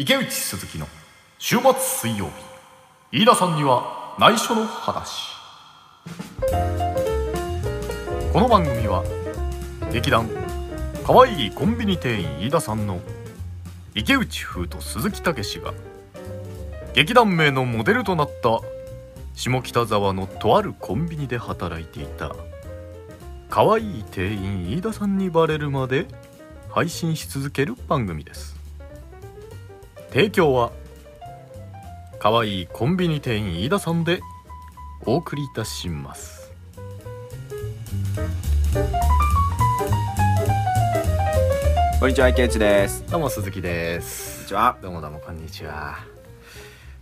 池内鈴木の週末水曜日、飯田さんには内緒の話。この番組は劇団かわいいコンビニ店員飯田さんの池内風と鈴木武史が劇団名のモデルとなった下北沢のとあるコンビニで働いていたかわいい店員飯田さんにバレるまで配信し続ける番組です。提供はかわいいコンビニ店員飯田さんでお送りいたします。こんにちは、池内です。どうも、鈴木です。こんにちは。どうもどうも、こんにちは。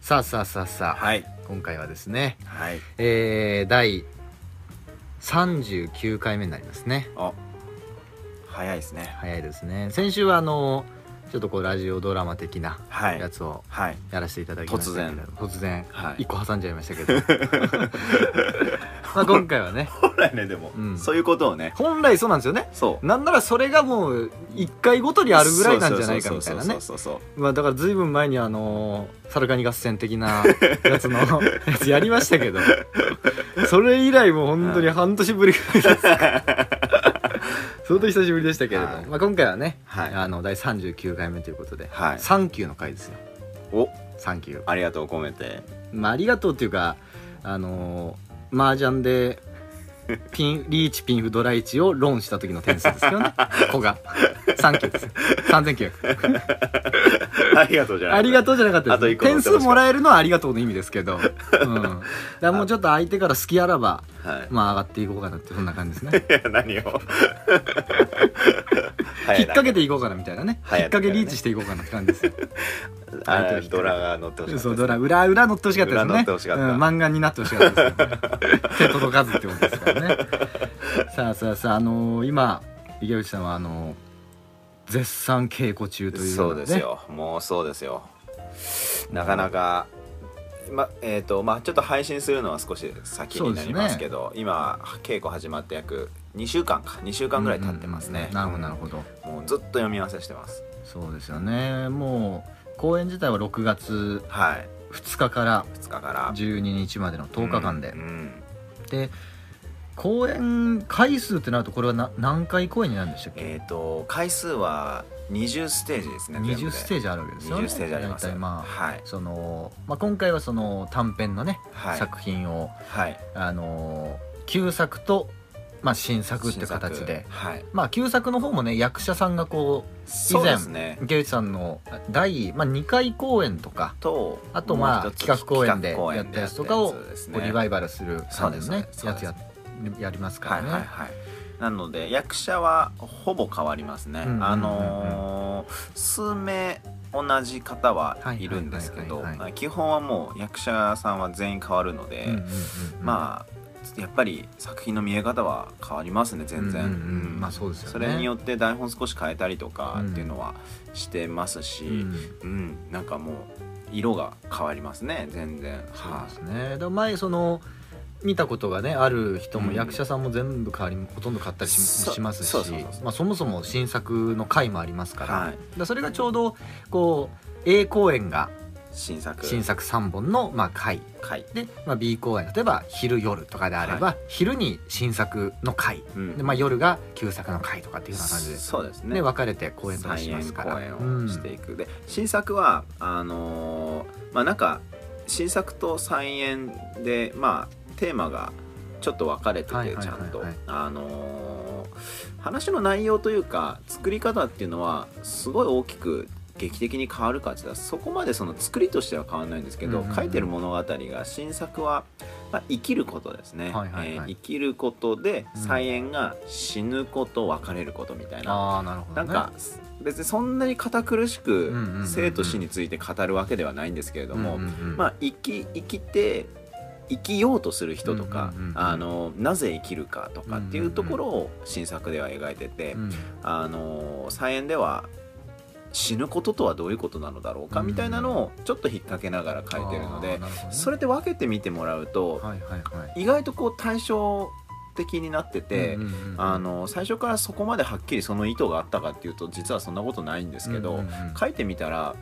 さあ、はい、今回はですね、はい、第39回目になりますね。あ、早いですね。早いですね。先週はちょっとこうラジオドラマ的なやつをやらせていただきましたけど、はいはい、突然1個挟んじゃいましたけど、まあ今回はね、本来ね、でも、うん、そういうことをね、本来そうなんですよね。そうなんならそれがもう1回ごとにあるぐらいなんじゃないかみたいなね。まあだから随分前にサルカニ合戦的なやつのやつやりましたけど、それ以来もう本当に半年ぶりぐらいですから相当久しぶりでしたけれども、はい、まあ、今回はね、はい、第39回目ということで、はい、サンキューの回ですよ。お、サンキュー、ありがとうを込めて、まあ、ありがとうっていうか、麻雀でリーチピンフドライチをローンした時の点数ですよね。ここがサンキューです。3900。ありがとうじゃない、ありがとうじゃなかったです。点数もらえるのはありがとうの意味ですけど、うん、だからもうちょっと相手から好きあらば、はい、まあ上がっていこうかなって、そんな感じですね。いや、何を引っ掛けていこうかなみたいなね、引っ掛けリーチしていこうかなって感じですよ。あ、ドラが乗ってほしかったですね。そう、ドラ裏乗ってほしかったですね。うん、漫画になってほしかったですね。手届かずってことですからね。さあ、今池内さんは絶賛稽古中というので、ね、そうですよ。もうそうですよ。なかなか、ちょっと配信するのは少し先になりますけど、ね、今稽古始まって約2週間ぐらい経ってますね。なるほど。もうずっと読み合わせしてます。そうですよね。もう公演自体は6月2日から12日までの10日間で、うんうん、で公演回数ってなると、これは何回公演になるんでしたっけ？回数は20ステージですね。20ステージあるわけですよね。20ステージあります。今回はその短編のね、はい、作品を、はい、旧作と、まあ、新作って形で、はい、まあ旧作の方もね、役者さんがこう以前池内さんの第、まあ、2回公演とかと、あとまあ企画公演でやったやつとかをリバイバルする感じのね、やつやりますからね、はいはいはい。なので役者はほぼ変わりますね。数名同じ方はいるんですけど、基本はもう役者さんは全員変わるので、まあやっぱり作品の見え方は変わりますね、全然。それによって台本少し変えたりとかっていうのはしてますし、なんかもう色が変わりますね、全然。そうですね。でも前見たことがねある人も役者さんも全部変わり、ほとんど変わったり しますし、まあそもそも新作の回もありますから、はい、それがちょうどこう A 公演が新作3本のまあ回で、まあ、B 公演、例えば昼夜とかであれば、はい、昼に新作の回、うん、で、まあ、夜が旧作の回とかっていうような感じ そうですね、で分かれて公演とかしますから、公演をしていく、うん、で新作はまあなんか新作と再演で、まあテーマがちょっと分かれてて、ちゃんと話の内容というか作り方っていうのはすごい大きく劇的に変わるかって言ったら、そこまでその作りとしては変わらないんですけど、書いてる物語が、新作は、まあ、生きることですね、生きることで、再演が死ぬこと別れることみたいな、なんか別にそんなに堅苦しく生と死について語るわけではないんですけれども、まあ生きて生きようとする人とか、なぜ生きるかとかっていうところを新作では描いてて、再演では死ぬこととはどういうことなのだろうかみたいなのをちょっと引っ掛けながら書いてるので、それで分けて見てもらうと意外とこう対照的になってて、最初からそこまではっきりその意図があったかっていうと実はそんなことないんですけど、書いてみたら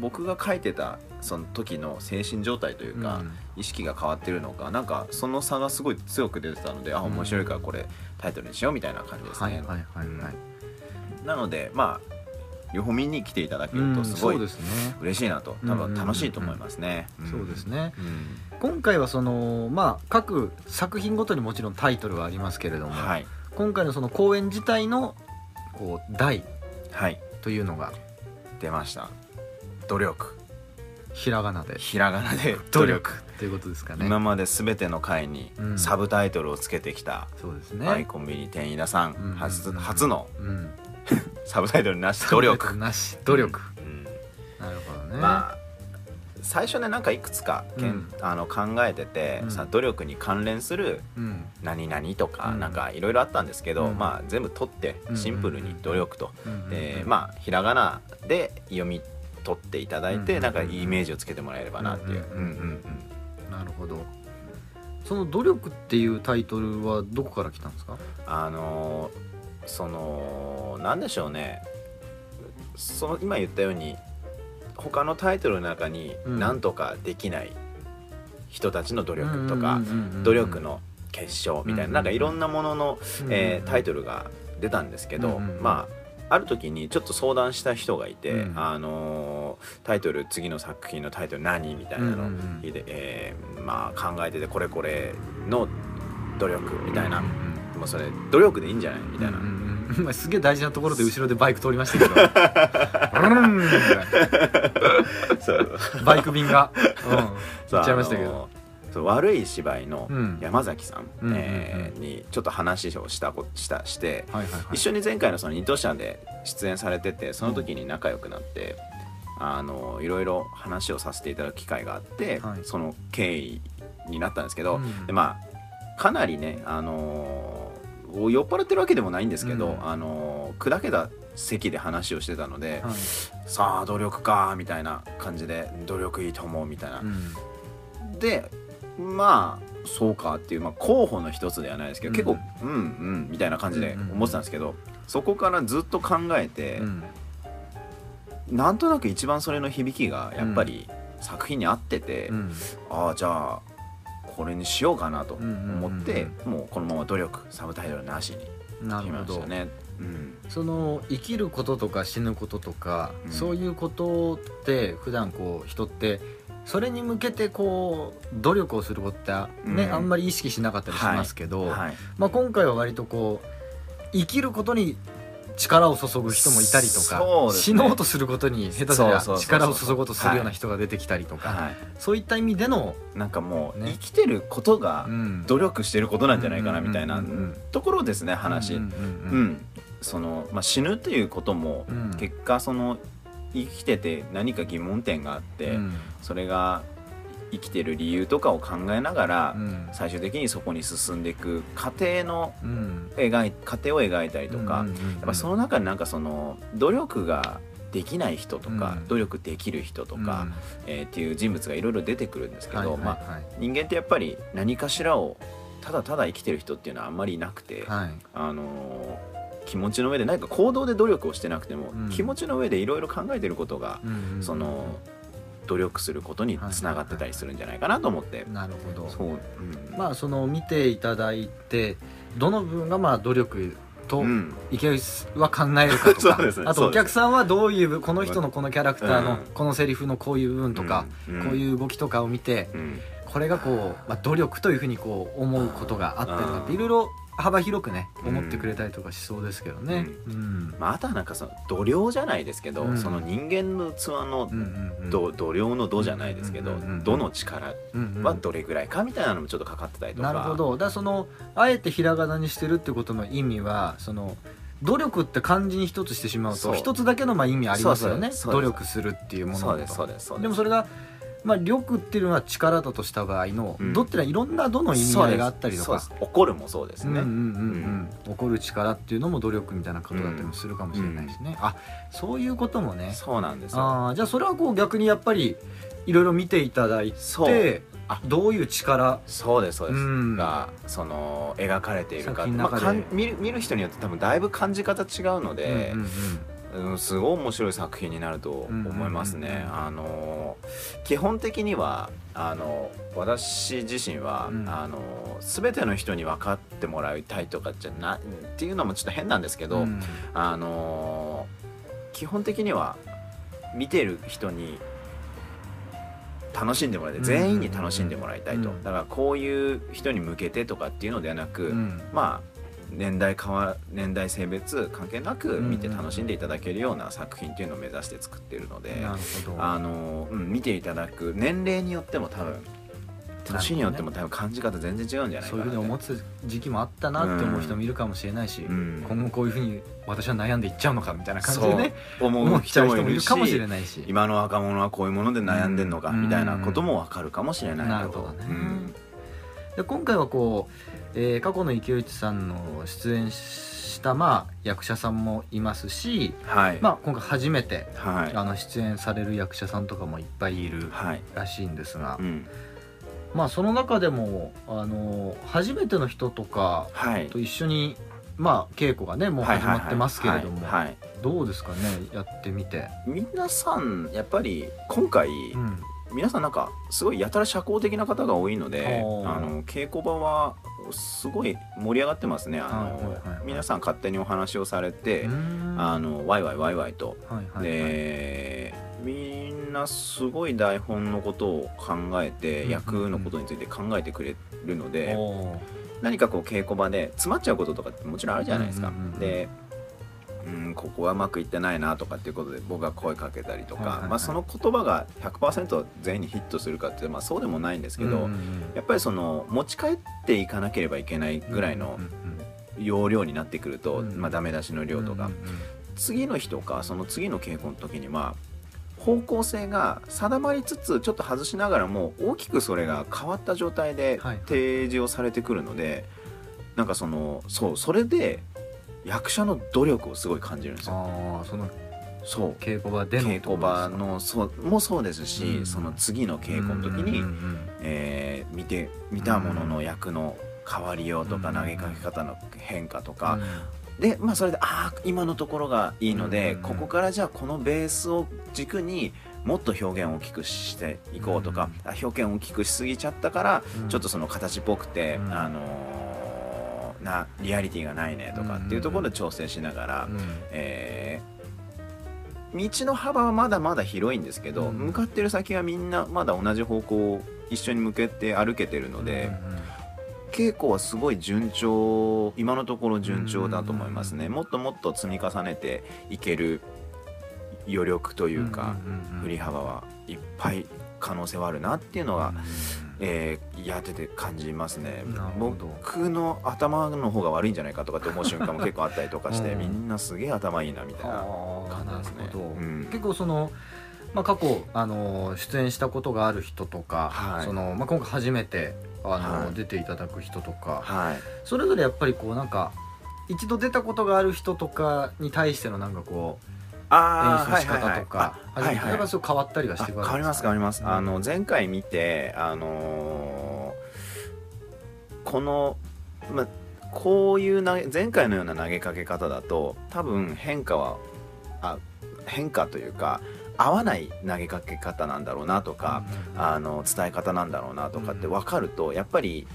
僕が書いてたその時の精神状態というか、うん、意識が変わってるのか、なんかその差がすごい強く出てたので、あ、面白いからこれタイトルにしようみたいな感じですね。はいはいはいはい、うん、なのでまあ両方見に来ていただけるとすごい嬉しいなと、多分楽しいと思いますね。そうですね、うん、今回はその、まあ、各作品ごとにもちろんタイトルはありますけれども、はい、今回のその公演自体のこう題というのが、はい、出ました。努力、ひらがなで努力ということですかね。今まで全ての回にサブタイトルをつけてきた、うん、そうですね、マイコンビニ店員田さん、うんうんうん、初の、うん、サブタイトルなし努力、うんうん、なるほどね。まあ最初ね、なんかいくつか、うん、考えてて、うん、さ、努力に関連する何々とか、うん、なんかいろいろあったんですけど、うん、まあ全部取ってシンプルに努力と、うん、で、まあひらがなで読み取っていただいて、うん、なんかいいイメージをつけてもらえればなっていう。なるほど。その努力っていうタイトルはどこから来たんですか？その何でしょうね、その今言ったように他のタイトルの中に何とかできない人たちの努力とか、努力の結晶みたいな、なんかいろんなもののタイトルが出たんですけど、まあある時にちょっと相談した人がいて、タイトル、次の作品のタイトル何みたいなのを聞いて、まあ考えてて、これこれの努力みたいな、もうそれ努力でいいんじゃないみたいな、まあ、すげえ大事なところで後ろでバイク通りましたけどそうバイク便が、うん、行っちゃいましたけど、そう、悪い芝居の山崎さん、にちょっと話をして、はいはいはい、一緒に前回のその二都社で出演されてて、その時に仲良くなって、うん、いろいろ話をさせていただく機会があって、はい、その経緯になったんですけど、うん、でまあかなりね、酔っ払ってるわけでもないんですけど、うん、砕けた席で話をしてたので、はい、さあ努力かみたいな感じで、努力いいと思うみたいな、うん、でまあそうかっていう、まあ、候補の一つではないですけど、うん、結構うんうんみたいな感じで思ってたんですけど、うん、そこからずっと考えて、うん、なんとなく一番それの響きがやっぱり作品に合ってて、うん、ああじゃあこれにしようかなと思って、うんうんうん、もうこのまま努力、サブタイトルなしに決めましたね。うん、その生きることとか死ぬこととか、うん、そういうことって普段こう人ってそれに向けてこう努力をすることって、ね、うん、あんまり意識しなかったりしますけど、はいはい、まあ、今回は割とこう生きることに力を注ぐ人もいたりとか、ね、死のうとすることに下手すりゃ力を注ごうとするような人が出てきたりとか、はい、そういった意味でのなんかもう、ね、生きてることが努力してることなんじゃないかなみたいなところですね、話。うんうんうんうん、その、まあ、死ぬということも、うん、結果その生きてて何か疑問点があって、うん、それが生きてる理由とかを考えながら、うん、最終的にそこに進んでいく過程の、うん、過程を描いたりとか、うんうんうんうん、やっぱその中になんかその努力ができない人とか、うん、努力できる人とか、うん、っていう人物がいろいろ出てくるんですけど、はいはいはい、まあ、人間ってやっぱり何かしらをただただ生きてる人っていうのはあんまりいなくて、はい、気持ちの上で何か行動で努力をしてなくても、うん、気持ちの上でいろいろ考えてることが、うん、その努力することにつながってたりするんじゃないかなと思って、はいはいはい、なるほど。そう、うん、まあその見ていただいてどの部分がまあ努力といけるは考えるかとか、うん、あとお客さんはどういうこの人のこのキャラクターのこのセリフのこういう部分とか、うん、こういう動きとかを見て、うん、これがこう、まあ、努力というふうにこう思うことがあったりとかっていろいろ幅広くね思ってくれたりとかしそうですけどね。うんうん、まあ、あとはなんかその度量じゃないですけど、うん、その人間の器の、うんうん、度量の度じゃないですけど、うんうん、度の力はどれぐらいかみたいなのもちょっとかかってたりとか。なるほど。だからそのあえてひらがなにしてるってことの意味は、その努力って漢字に一つしてしまうと一つだけのまあ意味ありますよね。そうそう、努力するっていうものと。そうですそうですそうです。でもそれがまあ、力っていうのは力だとした場合の、うん、どってのはいろんなどの意味合いがあったりとか、怒るもそうですね、うんうんうんうん、怒る力っていうのも努力みたいなことだったりもするかもしれないですね、うん、あ、そういうこともね。そうなんですよ。あ、じゃあそれはこう逆にやっぱりいろいろ見ていただいて、あ、どういう力、そうですそうです、うん、がその描かれているか、まあ、見る人によって多分だいぶ感じ方違うので、うんうんうん、すごい面白い作品になると思いますね。基本的には私自身は、全ての人に分かってもらいたいとかじゃないっていうのもちょっと変なんですけど、基本的には見てる人に楽しんでもらいたい、全員に楽しんでもらいたいと。だからこういう人に向けてとかっていうのではなく、まあ年代性別関係なく見て楽しんでいただけるような作品っていうのを目指して作っているので、見ていただく年齢によっても多分年によっても多分感じ方全然違うんじゃないかな、ね、そういうふうに思つ時期もあったなって思う人もいるかもしれないし、今後こういうふうに私は悩んでいっちゃうのかみたいな感じでね、思う人もいるかもしれないし、今の若者はこういうもので悩んでるのかみたいなことも分かるかもしれない。なるほどね。で今回はこう、過去の池内さんの出演した、役者さんもいますし、今回初めて、出演される役者さんとかもいっぱいいるらしいんですが、その中でも初めての人とかと一緒に、稽古がねもう始まってますけれども、どうですかね、やってみて。皆さんやっぱり今回、皆さんなんかすごいやたら社交的な方が多いので、稽古場はすごい盛り上がってますね。皆さん勝手にお話をされて、ワイワイワイワイと、でみんなすごい台本のことを考えて、役のことについて考えてくれるので、何かこう稽古場で詰まっちゃうこととかってもちろんあるじゃないですか。でここはうまくいってないなとかっていうことで僕が声かけたりとか、その言葉が 100% 全員にヒットするかって、そうでもないんですけど、やっぱりその持ち帰っていかなければいけないぐらいの容量になってくると、ダメ出しの量とか次の日とかその次の稽古の時には方向性が定まりつつちょっと外しながらも大きくそれが変わった状態で提示をされてくるので、なんかそれで役者の努力をすごい感じるんですよ。そう稽古場での、稽古場のもそうですし、その次の稽古の時に見たものの役の変わりようとか投げかけ方の変化とかで、それで今のところがいいので、ここからじゃあこのベースを軸にもっと表現を大きくしていこうとか、表現を大きくしすぎちゃったからちょっとその形っぽくてリアリティがないねとかっていうところで調整しながら、道の幅はまだまだ広いんですけど、向かってる先はみんなまだ同じ方向を一緒に向けて歩けてるので、稽古はすごい今のところ順調だと思いますね。もっともっと積み重ねていける余力というか振り幅はいっぱい可能性はあるなっていうのが、やってて感じますね。僕の頭の方が悪いんじゃないかとかって思う瞬間も結構あったりとかして、みんなすげえ頭いいなみたいな感じですね。結構その、過去出演したことがある人とか、今回初めて出ていただく人とか、それぞれやっぱりこうなんか一度出たことがある人とかに対してのなんかこう演奏し方とか変わったりはしてくるんですか？変わります変わります。前回見て、こういう前回のような投げかけ方だと多分変化というか合わない投げかけ方なんだろうなとか、伝え方なんだろうなとかって分かると、やっぱり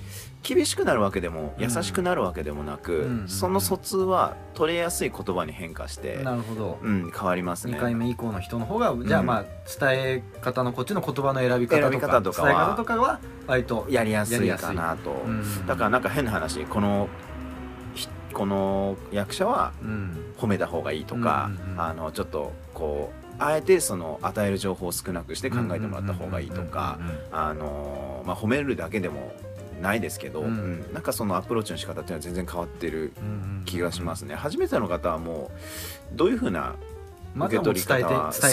厳しくなるわけでも優しくなるわけでもなく、その疎通は取れやすい言葉に変化して、なるほど、変わりますね。2回目以降の人の方がじゃあ伝え方のこっちの言葉の選び方とか伝え方とかは割とやりやすいかなと。だからなんか変な話、この役者は褒めた方がいいとか、ちょっとこうあえてその与える情報を少なくして考えてもらった方がいいとか、褒めるだけでもないですけど、なんかそのアプローチの仕方っていうのは全然変わってる気がしますね。初めての方はもうどういうふうな受け取り方は伝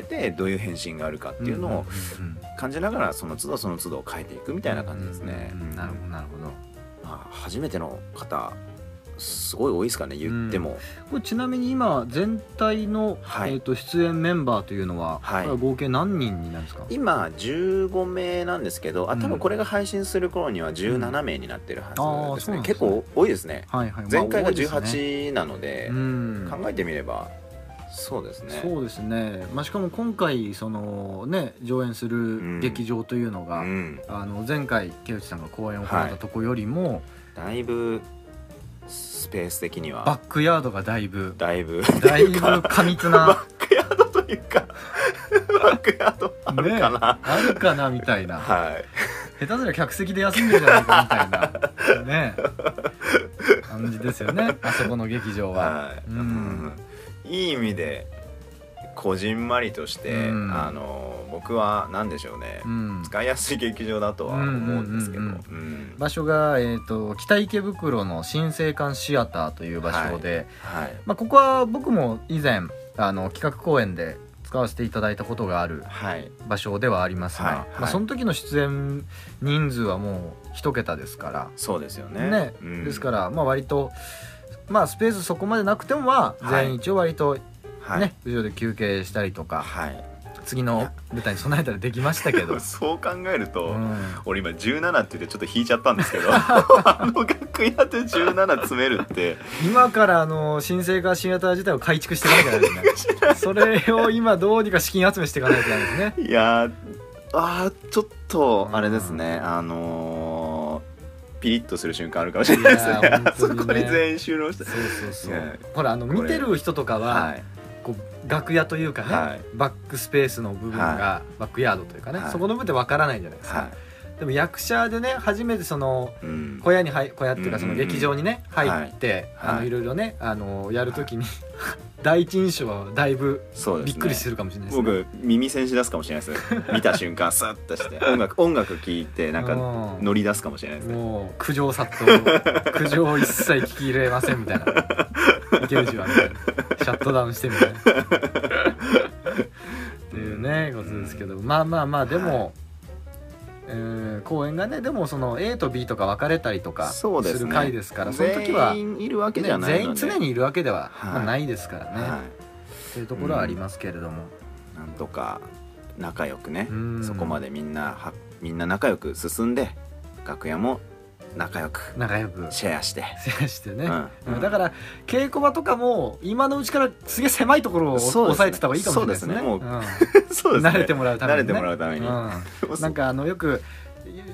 えてどういう返信があるかっていうのを感じながらその都度その都度変えていくみたいな感じですね。なるほどなるほど。初めての方すごい多いですかね、言っても、うん、これちなみに今全体の、はい、出演メンバーというのは、はい、合計何人になるんですか？今15名なんですけど、あ、多分これが配信する頃には17名になってるはずですね、うん、結構多いですね、はいはい、前回が18なので、まあね、考えてみればそうですね、そうですね、まあ、しかも今回その、ね、上演する劇場というのが、うん、前回木内さんが公演を行ったとこよりも、はい、だいぶスペース的にはバックヤードがだいぶ過密なバックヤードというかバックヤードあるかな、ね、あるかなみたいな、はい、下手すりゃ客席で休んでるじゃないかみたいなね感じですよね、あそこの劇場は、はい、うん、いい意味でこじんまりとして、うん、僕は何でしょうね、うん、使いやすい劇場だとは思うんですけど、場所が、北池袋の新生館シアターという場所で、はいはい、まあ、ここは僕も以前企画公演で使わせていただいたことがある場所ではありますが、はいはいはい、まあ、その時の出演人数はもう一桁ですから、そうですよね、ね、うん、ですから、まあ、割と、まあ、スペースそこまでなくても、まあ、全員一応割と、はいね、後ろで休憩したりとか、はい、次の舞台に備えたらできましたけどそう考えると、うん、俺今17って言ってちょっと引いちゃったんですけどあの楽屋で17詰めるって今から新生館シアター自体を改築していかなきゃいけないですねそれを今どうにか資金集めしていかないといけないですねいやあ、ちょっとあれですね、うん、ピリッとする瞬間あるかもしれないですね、ね、あそこに全員収納して、そうそうそう、ほら見てる人とかは、はい、楽屋というかね、はい、バックスペースの部分が、はい、バックヤードというかね、はい、そこの部分ってわからないじゃないですか、はい、でも役者でね、初めてその、うん、小屋っていうかその劇場にね、うん、入って、はい、いろいろねやるときに、はい、第一印象はだいぶびっくりするかもしれないですね。僕耳栓し出すかもしれないです見た瞬間スッとして音楽聞いてなんか乗り出すかもしれないですね。もう苦情殺到苦情を一切聞き入れませんみたいな池内はねシャットダウンしてみたいなっていうねことですけど、まあまあまあでも、はい、公演がね、でもその A と B とか分かれたりとかする回ですから、その時は全員いるわけじゃないので、ね、全員常にいるわけでは、はい、まあ、ないですからね、はい、というところはありますけれども、うん、なんとか仲良くね、そこまでみんな仲良く進んで、楽屋も仲良くシェアしてね、うんうん、だから稽古場とかも今のうちからすげえ狭いところを抑えてた方がいいかもしれないですね。慣れてもらうために、ね、うん、なんかよく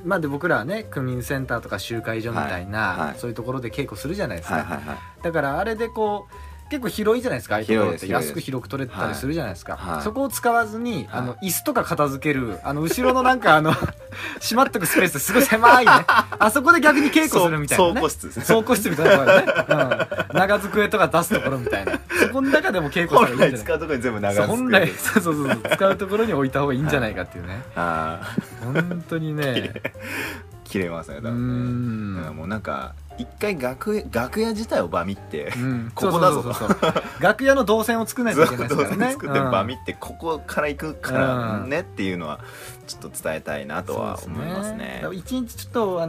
まあ、で僕らはね、区民センターとか集会所みたいな、はいはい、そういうところで稽古するじゃないですか、はいはいはい、だからあれでこう結構広いじゃないですか、相手のって安く広く取れたりするじゃないですか、はい、そこを使わずに、はい、椅子とか片付ける後ろのなんか閉まっとくスペースすごい狭いねあそこで逆に稽古するみたいなね、倉庫室みたいなところね、うん、長机とか出すところみたいな、そこの中でも稽古したらいいんじゃないか、本来使うところに全部長机、本来そう使うところに置いた方がいいんじゃないかっていうね、あ本当にね切れますね、多分ね、だからもうなんか一回楽屋自体をバミって、うん、ここだぞと、そう楽屋の動線を作らないといけないですからね、作ってバミってここから行くからねっていうのはちょっと伝えたいなとは思いますね。一日ちょっと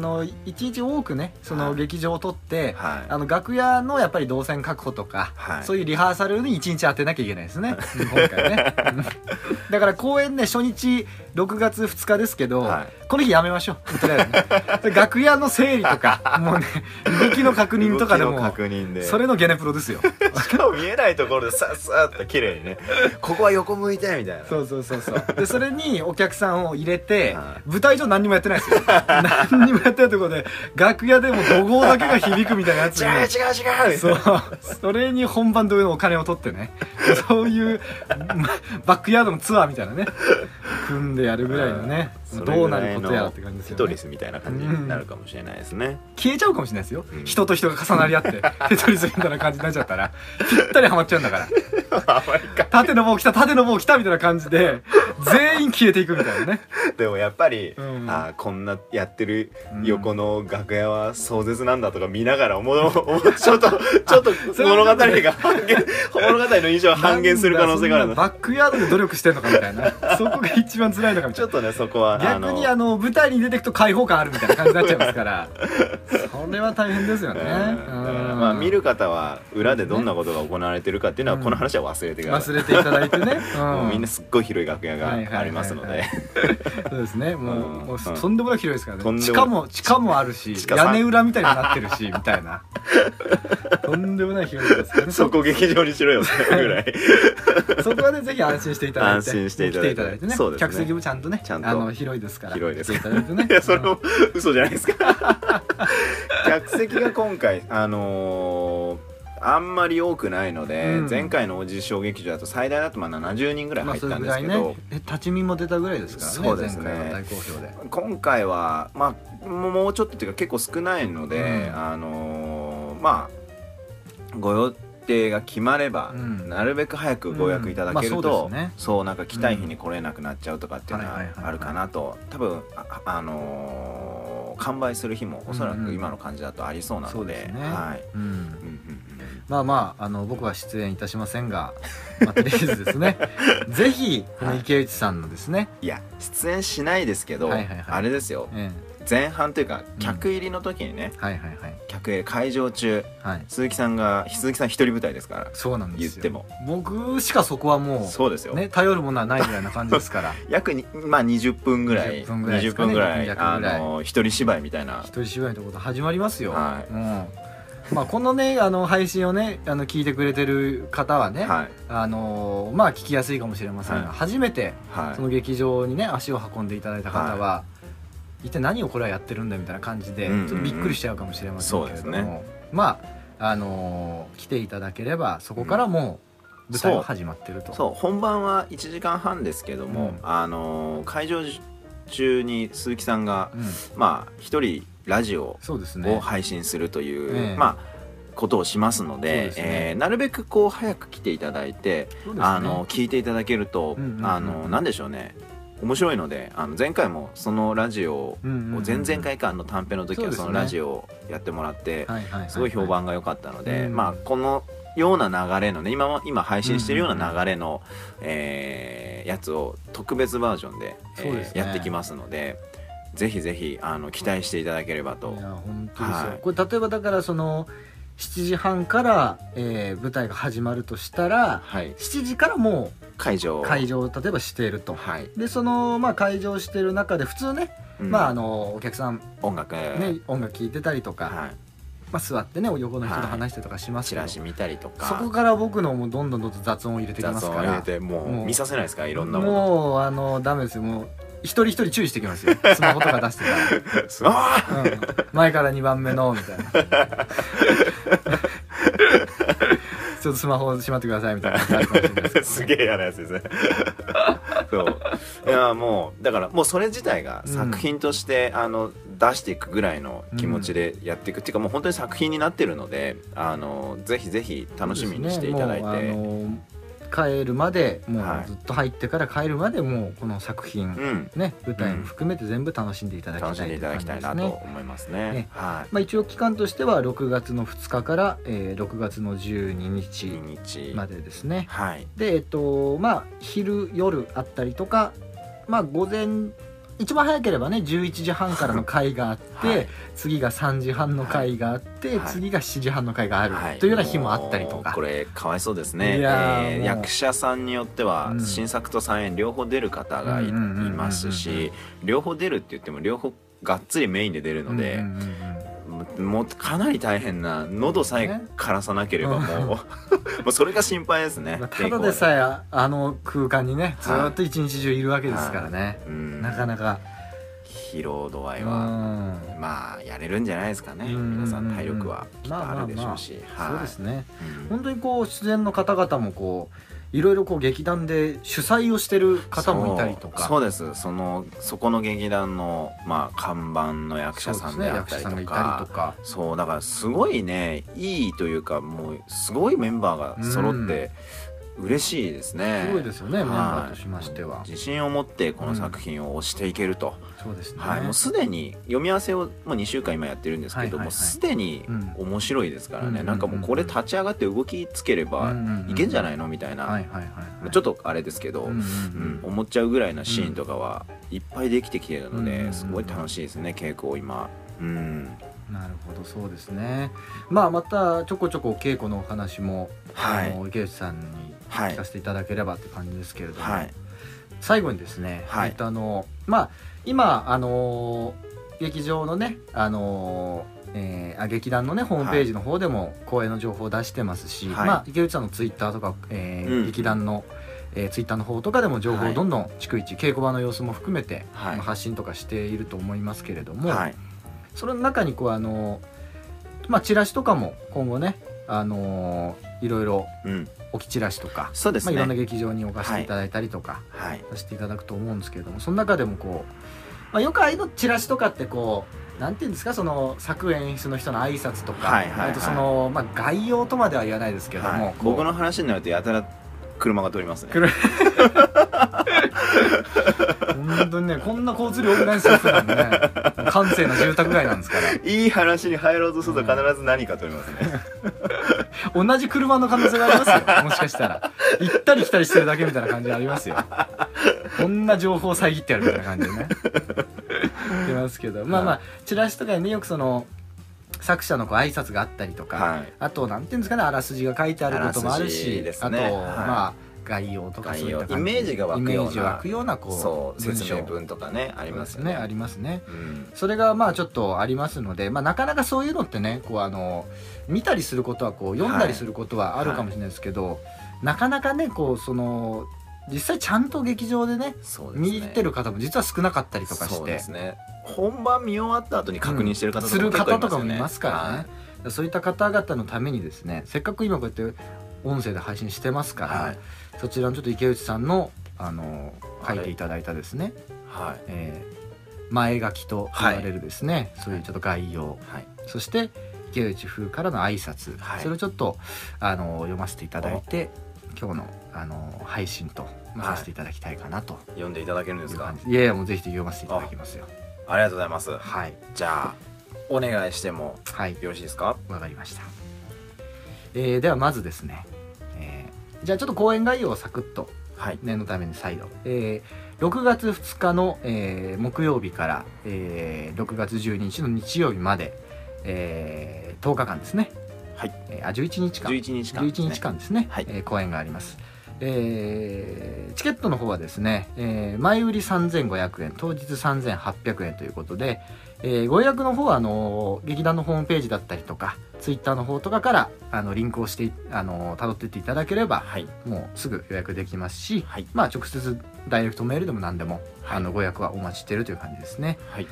一日多くね、その劇場を取って、はい、楽屋のやっぱり動線確保とか、はい、そういうリハーサルに一日当てなきゃいけないですね、はい、今回ねだから公演ね、初日6月2日ですけど、はい、この日やめましょうとりあえず、ね、楽屋の整理とかもうね、動きの確認とかでもでそれのゲネプロですよしかも見えないところでさっさっと綺麗にねここは横向いてみたいな、そうで、それにお客さんを入れて、はい、舞台上何にもやってないですよ何にもやってないところで楽屋でも怒号だけが響くみたいなやつに違うそれに本番同様のお金を取ってねそういうバックヤードのツアーみたいなね組んでやるぐらいのね、どうなることやらって感じですよね。テトリスみたいな感じになるかもしれないですね、うん、消えちゃうかもしれないですよ、うん、人と人が重なり合ってテトリスみたいな感じになっちゃったらぴったりハマっちゃうんだから縦の棒来たみたいな感じで全員消えていくみたいなねでもやっぱり、うん、あ、こんなやってる横の楽屋は壮絶なんだとか見ながらちょっと物語の印象を半減する可能性があるの。バックヤードで努力してんのかみたいなそこが一番辛いのかみたいな、ちょっとね、そこは逆に舞台に出てくと開放感あるみたいな感じになっちゃいますからこれは大変ですよね。だからまあ見る方は裏でどんなことが行われてるかっていうのはこの話は忘れてください、忘れていただいてね、もうみんなすっごい広い楽屋がありますので、そうですね、もうとんでもなく広いですからね。地下もあるし、屋根裏みたいになってるしみたいな、とんでもない広いですからね。そこ劇場にしろよぐらい。そこはね、ぜひ安心していただいて、安心していただいて、来ていただいてね、客席もちゃんとね、広いですから、広いですからね。いや、それも嘘じゃないですか。客席が今回あんまり多くないので、前回の王子小劇場だと最大だとまあ70人ぐらい入ったんですけど、ね、立ち見も出たぐらいですからね。そうですね、前回は大好評で、今回はまあもうちょっとというか結構少ないので、まあご予定が決まれば、なるべく早くご予約いただけると、そうなんか来たい日に来れなくなっちゃうとかっていうのはあるかなと。多分完売する日もおそらく今の感じだとありそうなので、まあまあ僕は出演いたしませんが、まあ、とりあえずですね、ぜひ池内さんのですね、いや出演しないですけど、あれですよ、前半というか客入りの時にね、客入り会場中、鈴木さんが一人舞台ですから。そうなんですよ、言っても僕しかそこはもうそうですよ、ね、頼るものはないぐらいな感じですから。約に、まあ、20分ぐらい一人芝居みたいな、一人芝居のこと始まりますよ、はい、まあこのね配信をね聞いてくれてる方はね、まあ聞きやすいかもしれませんが、初めてその劇場にね足を運んでいただいた方は、一体何をこれはやってるんだみたいな感じでちょっとびっくりしちゃうかもしれませんけれども、まあ来ていただければ、そこからもう舞台が始まってると。そう、本番は1時間半ですけども、会場中に鈴木さんがまあ一人ラジオを配信するというまあことをしますので、なるべくこう早く来ていただいて聞いていただけると、何でしょうね、面白いので、前回もそのラジオを、前々回かの短編の時はそのラジオをやってもらってすごい評判が良かったので、まあこのような流れのね、今配信してるような流れのやつを特別バージョンでやってきますので、ぜひぜひ期待していただければと。いや本当ですよ。これ例えばだからその7時半から舞台が始まるとしたら、7時からもう会場を例えばしていると、でそのまあ会場してる中で普通ね、まあお客さん音楽聴いてたりとか、まあ座ってね横の人と話してとかしますけど、チラシ見たりとか、そこから僕のもうどんどん雑音を入れてきますから、雑音入れてもう見させないですか、いろんなもの、もうダメですよ、もう一人一人注意してきますよ、スマホとか出してたら、前から2番目のみたいな。ちょっとスマホをしまってくださいみたいな感じ。すげえ嫌なやつですね。そう。いやもうだからもうそれ自体が作品として出していくぐらいの気持ちでやっていくっていうか、もう本当に作品になってるので、ぜひぜひ楽しみにしていただいて。帰るまでもうずっと入ってから帰るまでもうこの作品ね、舞台も含めて全部楽しんでいただきたい、楽しんでいただきたいなと思いますね。一応期間としては6月の2日から6月の12日までですね。で昼夜あったりとか、まあ午前一番早ければね11時半からの会があって、次が3時半の会があって、次が7時半の会があるというような日もあったりとか。これかわいそうですね。役者さんによっては新作と再演両方出る方がいますし、両方出るって言っても両方がっつりメインで出るので、もうかなり大変な、喉さえ枯らさなければもうそれが心配ですね。ただでさえあの空間にねずっと一日中いるわけですからね、なかなか疲労度合いはまあやれるんじゃないですかね、皆さん体力はきっとあるでしょうし。そうですね、本当にこう出演の方々もこういろいろこう劇団で主催をしてる方もいたりとか。そうです、そこの劇団のまあ看板の役者さんであったりとか。そうだからすごいね、いいというかもうすごいメンバーが揃って嬉しいですね。すごいですよね、メンバーとしましては。自信を持ってこの作品を推していけると。そうですね、もうすでに読み合わせをもう2週間今やってるんですけども、すでに面白いですからね。なんかもうこれ立ち上がって動きつければいけんじゃないのみたいな、ちょっとあれですけど思っちゃうぐらいなシーンとかはいっぱいできてきてるので、すごい楽しいですね、稽古を今。なるほど、そうですね。まあ、またちょこちょこ稽古のお話も、はい、池内さんに聞かせていただければって感じですけれども、はい、最後にですね、はい、まあ、今劇場のね、劇団のねホームページの方でも公演の情報を出してますし、はい、まあ、池内さんのツイッターとか、劇団の、ツイッターの方とかでも情報をどんどん逐一、稽古場の様子も含めて、はい、発信とかしていると思いますけれども、はい、それの中にこうまあ、チラシとかも今後ね、いろいろ置きチラシとか、うん、そうですね、まあ、いろんな劇場に置かせていただいたりとか、はい、させていただくと思うんですけれども、その中でもこう、まあ、よくああいうのチラシとかってこうなんていうんですか、その作演出の人の挨拶とか、はいはいはい、あとその、まあ、概要とまでは言わないですけども、はい、僕の話になるとやたら車が通りますね。本当にね、こんな交通量多くないんですよ、普段ね。閑静な住宅街なんですから。いい話に入ろうとすると必ず何か通りますね。同じ車の可能性がありますよ、もしかしたら。行ったり来たりしてるだけみたいな感じありますよ。こんな情報を遮ってやるみたいな感じでね。言ってますけど、まあまあ、チラシとかにね、よくその、作者のこう挨拶があったりとか、はい、あとなんていうんですかね、あらすじが書いてあることもあるし、ね、あと、はい、まあ概要とかそういった感じ、イメージが湧くようなこう説明文とかね、ありますよね、ありますね、うん、それがまあちょっとありますので、まあ、なかなかそういうのってね、こう見たりすることはこう読んだりすることはあるかもしれないですけど、はいはい、なかなかねこうその実際ちゃんと劇場でね見入ってる方も実は少なかったりとかして、そうですね、本番見終わった後に確認してる方とかも結構いますよね、する方とかもいますからね、はい、そういった方々のためにですね、せっかく今こうやって音声で配信してますから、はい、そちらのちょっと池内さんの、書いていただいたですね、はい、前書きと言われるですね、はい、そういうちょっと概要、はい、そして池内風からの挨拶、はい、それをちょっと、読ませていただいて、今日の、配信とさせていただきたいかなと、はい、読んでいただけるんですか。いやいや、もうぜひ読ませていただきますよ。ありがとうございます、はい、じゃあお願いしてもよろしいですか。わかりました、ではまずですね、じゃあちょっと公演概要をサクッと、はい、念のために再度、6月2日の、木曜日から、6月12日の日曜日まで、10日間ですね、はい、11日間ですね、はい、公演があります。チケットの方はですね、前売り3,500円、当日3,800円ということで、ご予約の方は劇団のホームページだったりとかツイッターの方とかからリンクをして辿ってっていただければ、はい、もうすぐ予約できますし、はい、まあ、直接ダイレクトメールでも何でも、はい、ご予約はお待ちしているという感じですね、はい、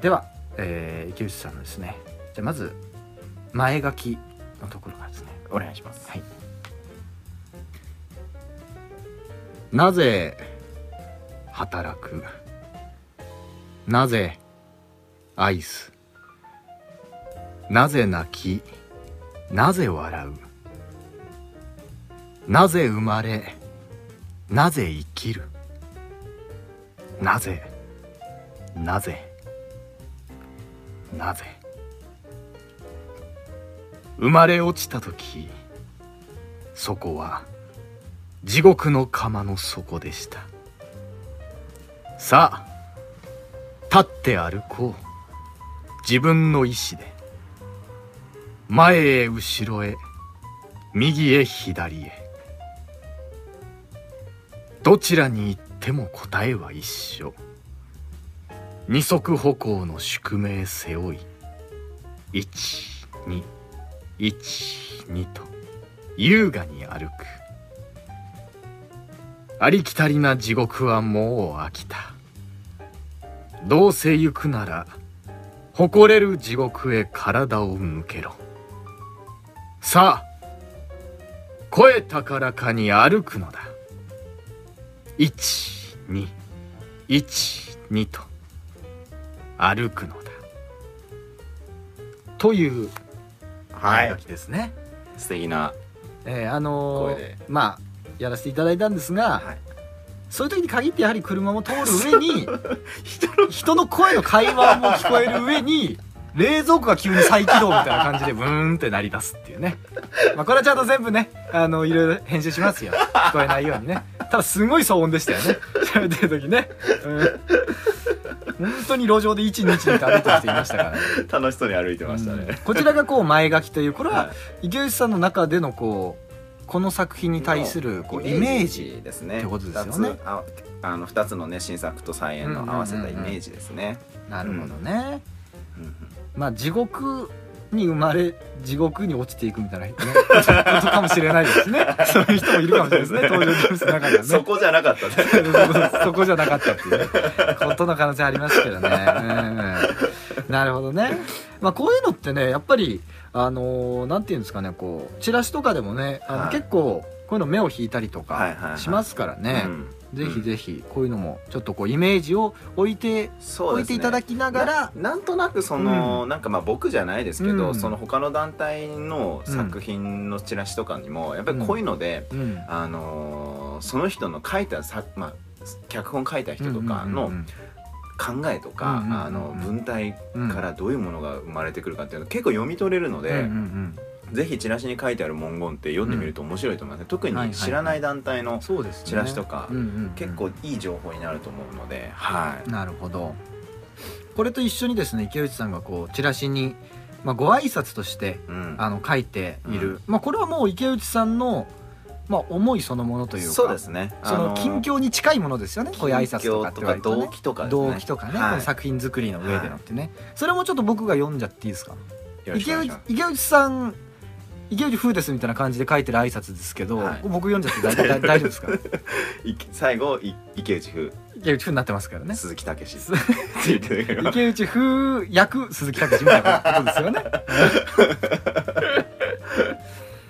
では、池内さんのですね、じゃまず前書きのところからですね、お願いします、はい。なぜ働く、なぜ愛す、なぜ泣き、なぜ笑う、なぜ生まれ、なぜ生きる、なぜ、なぜ、なぜ。生まれ落ちた時、そこは地獄の釜の底でした。さあ立って歩こう、自分の意志で、前へ後ろへ、右へ左へ、どちらに行っても答えは一緒、二足歩行の宿命背負い、一二一二と優雅に歩く。ありきたりな地獄はもう飽きた。どうせ行くなら誇れる地獄へ体を向けろ。さあ声高らかに歩くのだ。一二一二と歩くのだ。という前書きですね。素敵な、まあやらせていただいたんですが、はい、そういう時に限ってやはり車も通る上に人の声の会話も聞こえる上に冷蔵庫が急に再起動みたいな感じでブーンって鳴り出すっていうね、まあ、これはちゃんと全部ねいろいろ編集しますよ、聞こえないようにね。ただすごい騒音でしたよね、喋ってる時ね、うん、本当に路上で1、2、1と歩いてる人いましたから、ね、楽しそうに歩いてましたね、うん、こちらがこう前書きという、これは池内さんの中でのこうこの作品に対するこうイメージですねってことですよね。2つのね新作と再演の合わせたイメージですね。なるほどね、うんうん、まあ地獄に生まれ地獄に落ちていくみたいな、ね、ことかもしれないですね。そういう人もいるかもしれないですね。登場人物の中にはね。そこじゃなかったね。そこじゃなかったっていう、ね、ことの可能性ありますけどね。なるほどね。まあこういうのってね、やっぱりなんていうんですかね、こうチラシとかでもね、はい、結構こういうの目を引いたりとかしますからね。はいはいはい、うんぜひぜひこういうのもちょっとこうイメージを置いていただきながら なんとなくその、うん、なんかまあ僕じゃないですけど、うん、その他の団体の作品のチラシとかにもやっぱりこういうので、うん、その人の書いたまあ、脚本書いた人とかの考えとか、うんうんうん、文体からどういうものが生まれてくるかっていうの結構読み取れるので、うんうんうんぜひチラシに書いてある文言って読んでみると面白いと思います、うん、特に知らない団体のチラシとか結構いい情報になると思うので、はい、なるほど。これと一緒にですね池内さんがこうチラシに、まあ、ご挨拶として、うん、書いている、うんまあ、これはもう池内さんのまあ、思いそのものというかそうですね、その近況に近いものですよね。こういう挨拶とかって言われると、ね、近況とか動機とかですね、動機とかね、はい、この作品作りの上でのってね、はい、それもちょっと僕が読んじゃっていいですか。池内さん池内風ですみたいな感じで書いてる挨拶ですけど、はい、僕読んじゃって大丈夫ですか。最後池内風になってますからね。鈴木武史池内風役鈴木武史みたいなことですよね。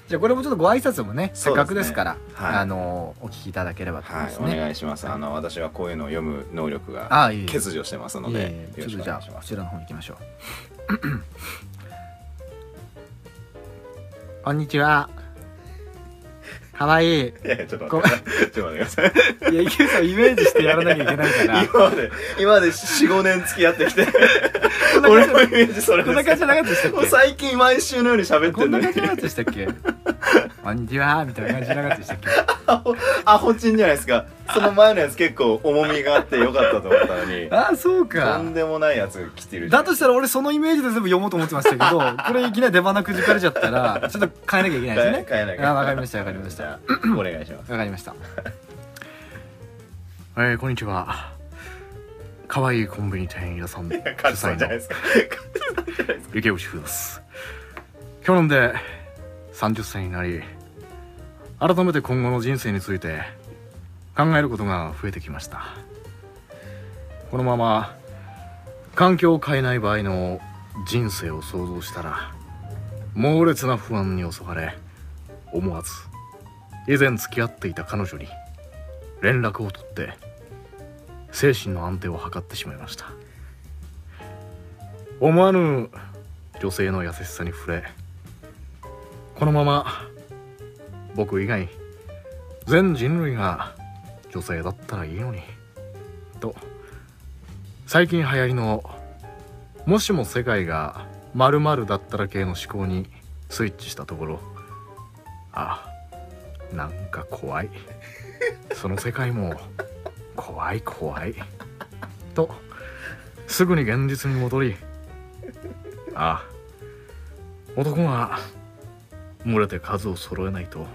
じゃあこれもちょっとご挨拶もねせっかくですから、ねはい、お聞きいただければと思いますね、はい、お願いします。私はこういうのを読む能力が欠如してますのでよろしくお願いします。じゃあこちらの方に行きましょう。こんにちは。かわいい。いやちょっと待ってください。いや池内さんイメージしてやらなきゃいけないから。今まで 4,5 年付き合ってきて。俺のイメージそれです。こんな感じじゃなかったでしたっけ。もう最近毎週のように喋ってるのに。こんな感じじゃなかったでしたっけ。こんにちはみたいな感じじゃなかったでしたっけ。アホチンじゃないですか。その前のやつ結構重みがあってよかったと思ったのに。ああそうか。とんでもないやつが来てる。だとしたら俺そのイメージで全部読もうと思ってましたけど、これいきなり出花くじかれちゃったらちょっと変えなきゃいけないですね。変えなきゃいけない。わかりました。お願いします。わかりました。こんにちは。可愛いコンビニ店員屋さん主催の池内風です。今日飲んで30歳になり、改めて今後の人生について考えることが増えてきました。このまま環境を変えない場合の人生を想像したら、猛烈な不安に襲われ、思わず以前付き合っていた彼女に連絡を取って精神の安定を図ってしまいました。思わぬ女性の優しさに触れ、このまま僕以外全人類が女性だったらいいのにと、最近流行りのもしも世界が〇〇だったら系の思考にスイッチしたところ、なんか怖い、その世界も怖いとすぐに現実に戻り、男が群れて数を揃えないと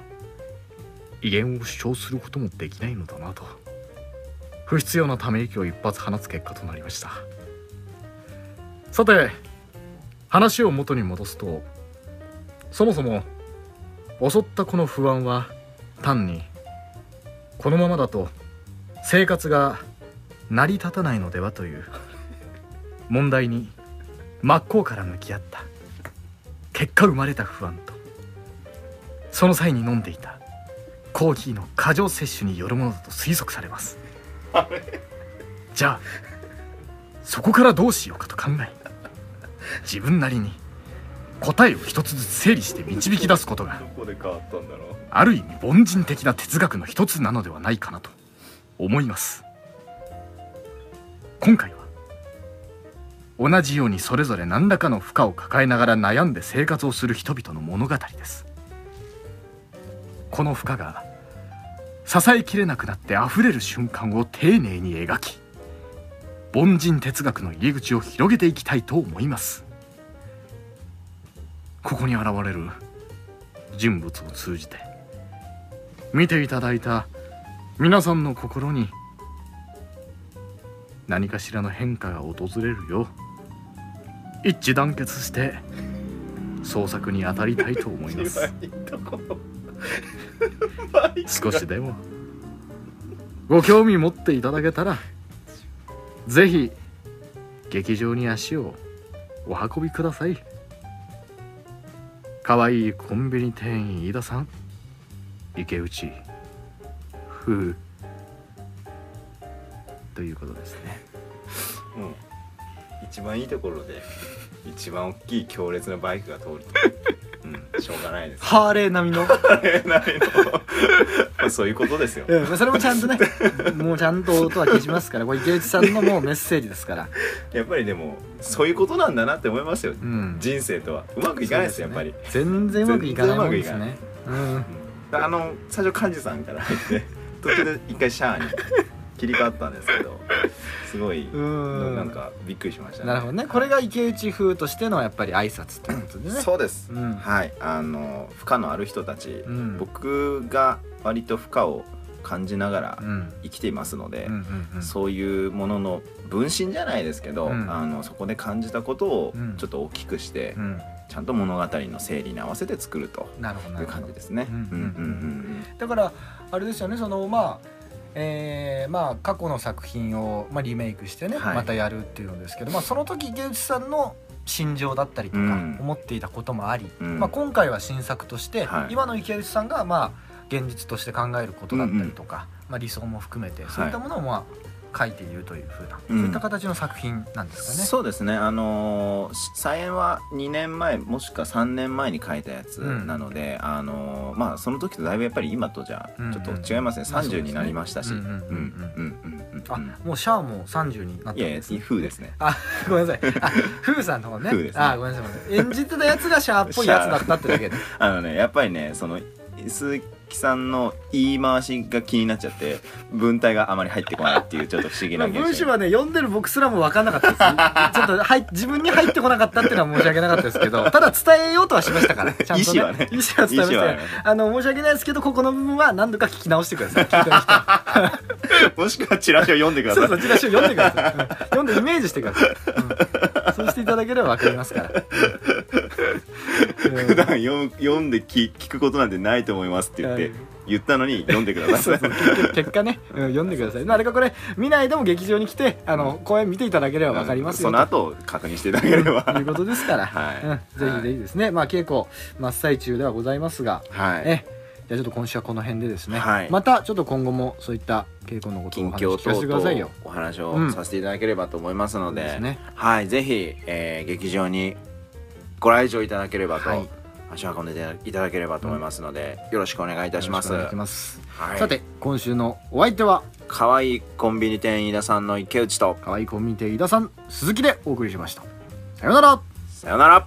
威厳を主張することもできないのだなと、不必要なため息を一発放つ結果となりました。さて話を元に戻すと、そもそも襲ったこの不安は単にこのままだと生活が成り立たないのではという問題に真っ向から向き合った結果生まれた不安と、その際に飲んでいたコーヒーの過剰摂取によるものだと推測されます。じゃあそこからどうしようかと考え、自分なりに答えを一つずつ整理して導き出すことがある意味凡人的な哲学の一つなのではないかなと思います。今回は同じようにそれぞれ何らかの負荷を抱えながら悩んで生活をする人々の物語です。この負荷が支えきれなくなってあふれる瞬間を丁寧に描き、凡人哲学の入り口を広げていきたいと思います。ここに現れる人物を通じて見ていただいた皆さんの心に何かしらの変化が訪れるよう一致団結して創作に当たりたいと思います。少しでもご興味持っていただけたらぜひ劇場に足をお運びください。かわいいコンビニ店員飯田さん、池内風ということですね。うん、一番いいところで一番大きい強烈なバイクが通ると、うん、しょうがないです、ね、ハーレー並みのそういうことですよ、うん、それもちゃんとねもうちゃんと音は消しますから、これ池内さんのもうメッセージですからやっぱりでもそういうことなんだなって思いますよ、うん、人生とはうまくいかないですよ、ね、やっぱり全然うまくいかないもんですね。うん、最初幹事さんから入って途中で一回シャアに切り替わったんですけどすごいなんかびっくりしましたね。なるほどね。これが池内風としてのやっぱり挨拶ということでね。そうです、うん、はい、負荷のある人たち、うん、僕が割と負荷を感じながら生きていますので、うんうんうん、そういうものの分身じゃないですけど、うん、そこで感じたことをちょっと大きくして、うんうん、ちゃんと物語の整理に合わせて作るという感じですね。だからあれですよね、過去の作品を、リメイクしてね、はい、またやるっていうのですけど、その時池内さんの心情だったりとか、うん、思っていたこともあり、うん、今回は新作として、はい、今の池内さんが現実として考えることだったりとか、うんうん、理想も含めてそういったものを書いているという風な、そういった形の作品なんですかね。うん、そうですね。再演は2年前もしくは3年前に書いたやつなので、うん、その時とだいぶやっぱり今とじゃちょっと違いますね。うんうん、30になりましたし、もうシャアも30になったんですね。いや風ですね。あ、ごめんなさい。あ、風さんの方ね。風ですね。あ、ごめんなさい。演じてたやつがシャアっぽいやつだったってだけで。やっぱりね、その鈴木さんの言い回しが気になっちゃって文体があまり入ってこないっていうちょっと不思議な現象。文章はね、読んでる僕すらも分かんなかったですちょっと自分に入ってこなかったっていうのは申し訳なかったですけど、ただ伝えようとはしましたからちゃんと、ね、意思は伝えましたよ、ね、申し訳ないですけどここの部分は何度か聞き直してくださいもしくはチラシを読んでください。そうそう、チラシを読んでください、うん、読んでイメージしてください、うん、そうしていただければ分かりますから普段読んで聞くことなんてないと思いますって言って、はい、言ったのに読んでください結果ね、うん、読んでください。誰かこれ見ないでも劇場に来て公演見ていただければ分かりますよ、うん、その後確認していただければということですから、はい、うん、ぜひぜひですね、稽古真っ最中ではございますが、はい、じゃあちょっと今週はこの辺でですね、はい、またちょっと今後もそういった稽古のことをお話を聞かせてくださいよ。お話をさせていただければと思いますので、うん、はい、ぜひ、劇場にご来場いただければと、はい、足を運んでいただければと思いますので、うん、よろしくお願いいたします。よろしくお願いします、はい、さて今週のお相手はかわいいコンビニ店員飯田さんの池内とかわいいコンビニ店員飯田さん鈴木でお送りしました。さよなら。さよなら。